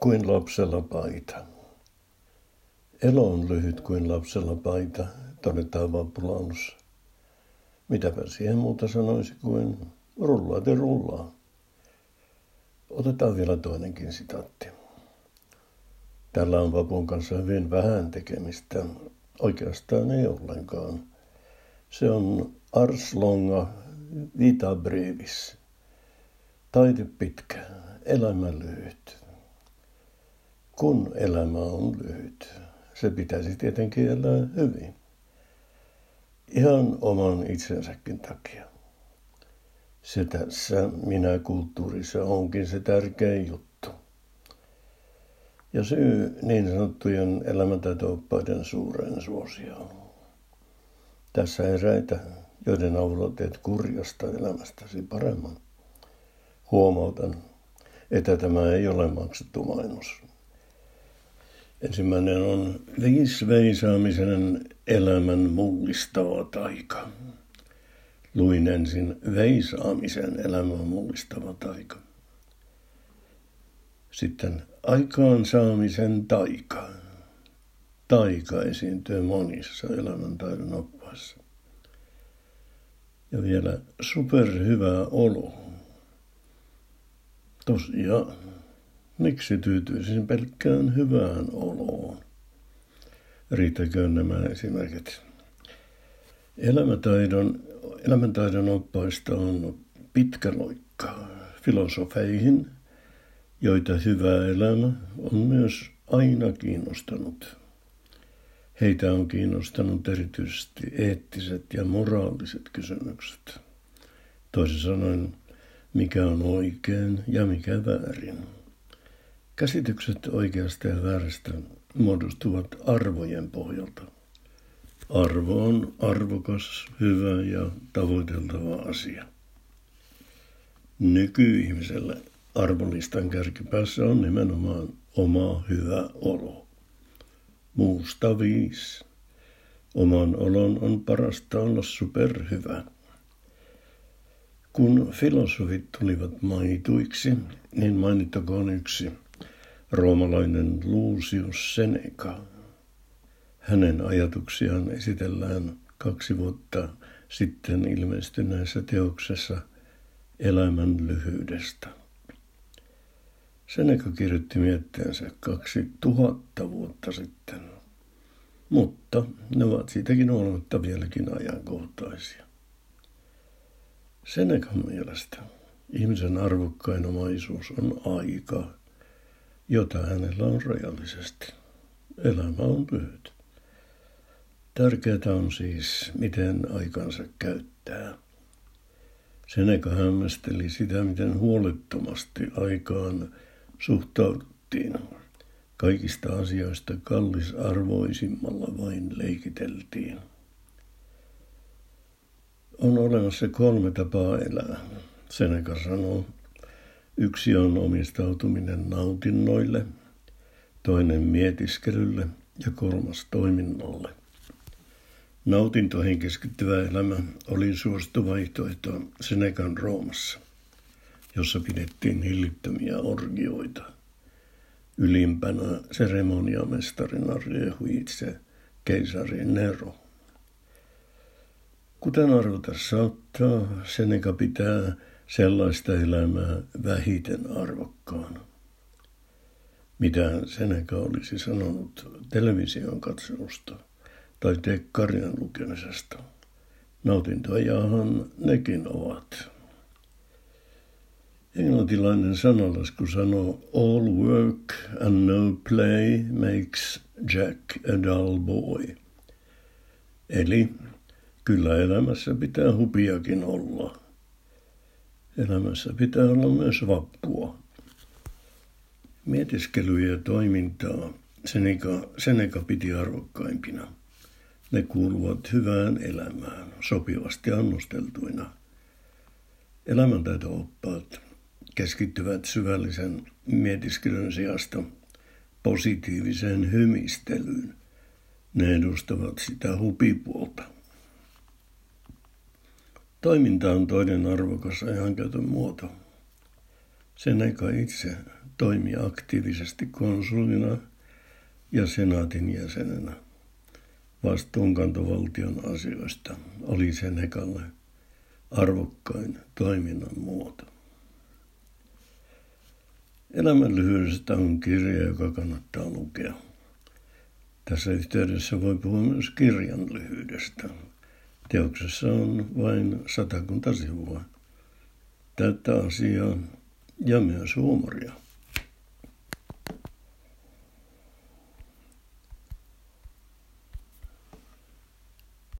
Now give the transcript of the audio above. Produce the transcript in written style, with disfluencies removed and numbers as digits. kuin lapsella paita. Elo on lyhyt kuin lapsella paita, todetaan Vapulaanus. Mitäpä siihen muuta sanoisi kuin rullaate rullaa. Otetaan vielä toinenkin sitaatti. Tällä on Vapun kanssa hyvin vähän tekemistä. Oikeastaan ei ollenkaan. Se on Ars longa vita brevis. Taide pitkä, elämä lyhyt. Kun elämä on lyhyt, se pitäisi tietenkin elää hyvin. Ihan oman itsensäkin takia. Se tässä minä-kulttuurissa onkin se tärkein juttu. Ja syy niin sanottujen elämäntaito-oppaiden suureen suosioon. Tässä eräitä, joiden avulla teet kurjasta elämästäsi paremman. Huomautan, että tämä ei ole maksettu mainos. Ensimmäinen on veisveisaamisen elämän mullistava taika. Luin ensin veisaamisen elämän mullistava taika. Sitten aikaansaamisen taika. Taika esiintyy monissa elämäntaidon oppaissa. Ja vielä superhyvä olo. Tosiaan, miksi tyytyisin pelkkään hyvään oloon? Riittäköön nämä esimerkit. Elämäntaidon oppaista on pitkä loikka filosofeihin, joita hyvä elämä on myös aina kiinnostanut. Heitä on kiinnostanut erityisesti eettiset ja moraaliset kysymykset. Toisin sanoen, mikä on oikein ja mikä väärin. Käsitykset oikeasta ja väärästä muodostuvat arvojen pohjalta. Arvo on arvokas, hyvä ja tavoiteltava asia. Nykyihmisellä arvolistan kärkipäässä on nimenomaan oma hyvä olo. Muusta viis. Oman olon on parasta olla superhyvä. Kun filosofit tulivat mainituiksi, niin mainittakoon yksi, roomalainen Lucius Seneca. Hänen ajatuksiaan esitellään 2 vuotta sitten ilmestyneessä teoksessa Elämän lyhyydestä. Seneca kirjoitti mietteensä 2000 vuotta sitten, mutta ne ovat siitäkin huolimatta vieläkin ajankohtaisia. Senecan mielestä ihmisen arvokkain omaisuus on aika, jota hänellä on rajallisesti. Elämä on lyhyt. Tärkeää on siis, miten aikansa käyttää. Seneca hämmästeli sitä, miten huolettomasti aikaan suhtauduttiin. Kaikista asioista kallisarvoisimmalla vain leikiteltiin. On olemassa 3 tapaa elää, Seneca sanoo. Yksi on omistautuminen nautinnoille, toinen mietiskelylle ja 3. toiminnalle. Nautintoihin keskittyvä elämä oli suosittu vaihtoehto Senecan Roomassa, jossa pidettiin hillittömiä orgioita. Ylimpänä seremoniamestarina riehui itse keisari Nero. Kuten arvota saattaa, Seneca pitää sellaista elämää vähiten arvokkaana. Mitä Seneca olisi sanonut television katselusta tai dekkarien lukemisesta? Nautintojahan nekin ovat. Englantilainen sanalasku sanoo, all work and no play makes Jack a dull boy. Eli kyllä elämässä pitää hupiakin olla. Elämässä pitää olla myös vappua. Mietiskelyä ja toimintaa Seneca piti arvokkaimpina. Ne kuuluvat hyvään elämään, sopivasti annosteltuina. Elämäntaito-oppaat keskittyvät syvällisen mietiskelyn sijasta positiiviseen hymistelyyn. Ne edustavat sitä hupipuolta. Toiminta on toinen arvokas ajankäytön muoto. Seneca itse toimi aktiivisesti konsulina ja senaatin jäsenenä. Vastuunkantovaltion asioista oli Senecalle arvokkain toiminnan muoto. Elämän lyhyydestä on kirja, joka kannattaa lukea. Tässä yhteydessä voi puhua myös kirjan lyhyydestä. Teoksessa on vain 100 sivua täyttä asiaa ja myös huumoria.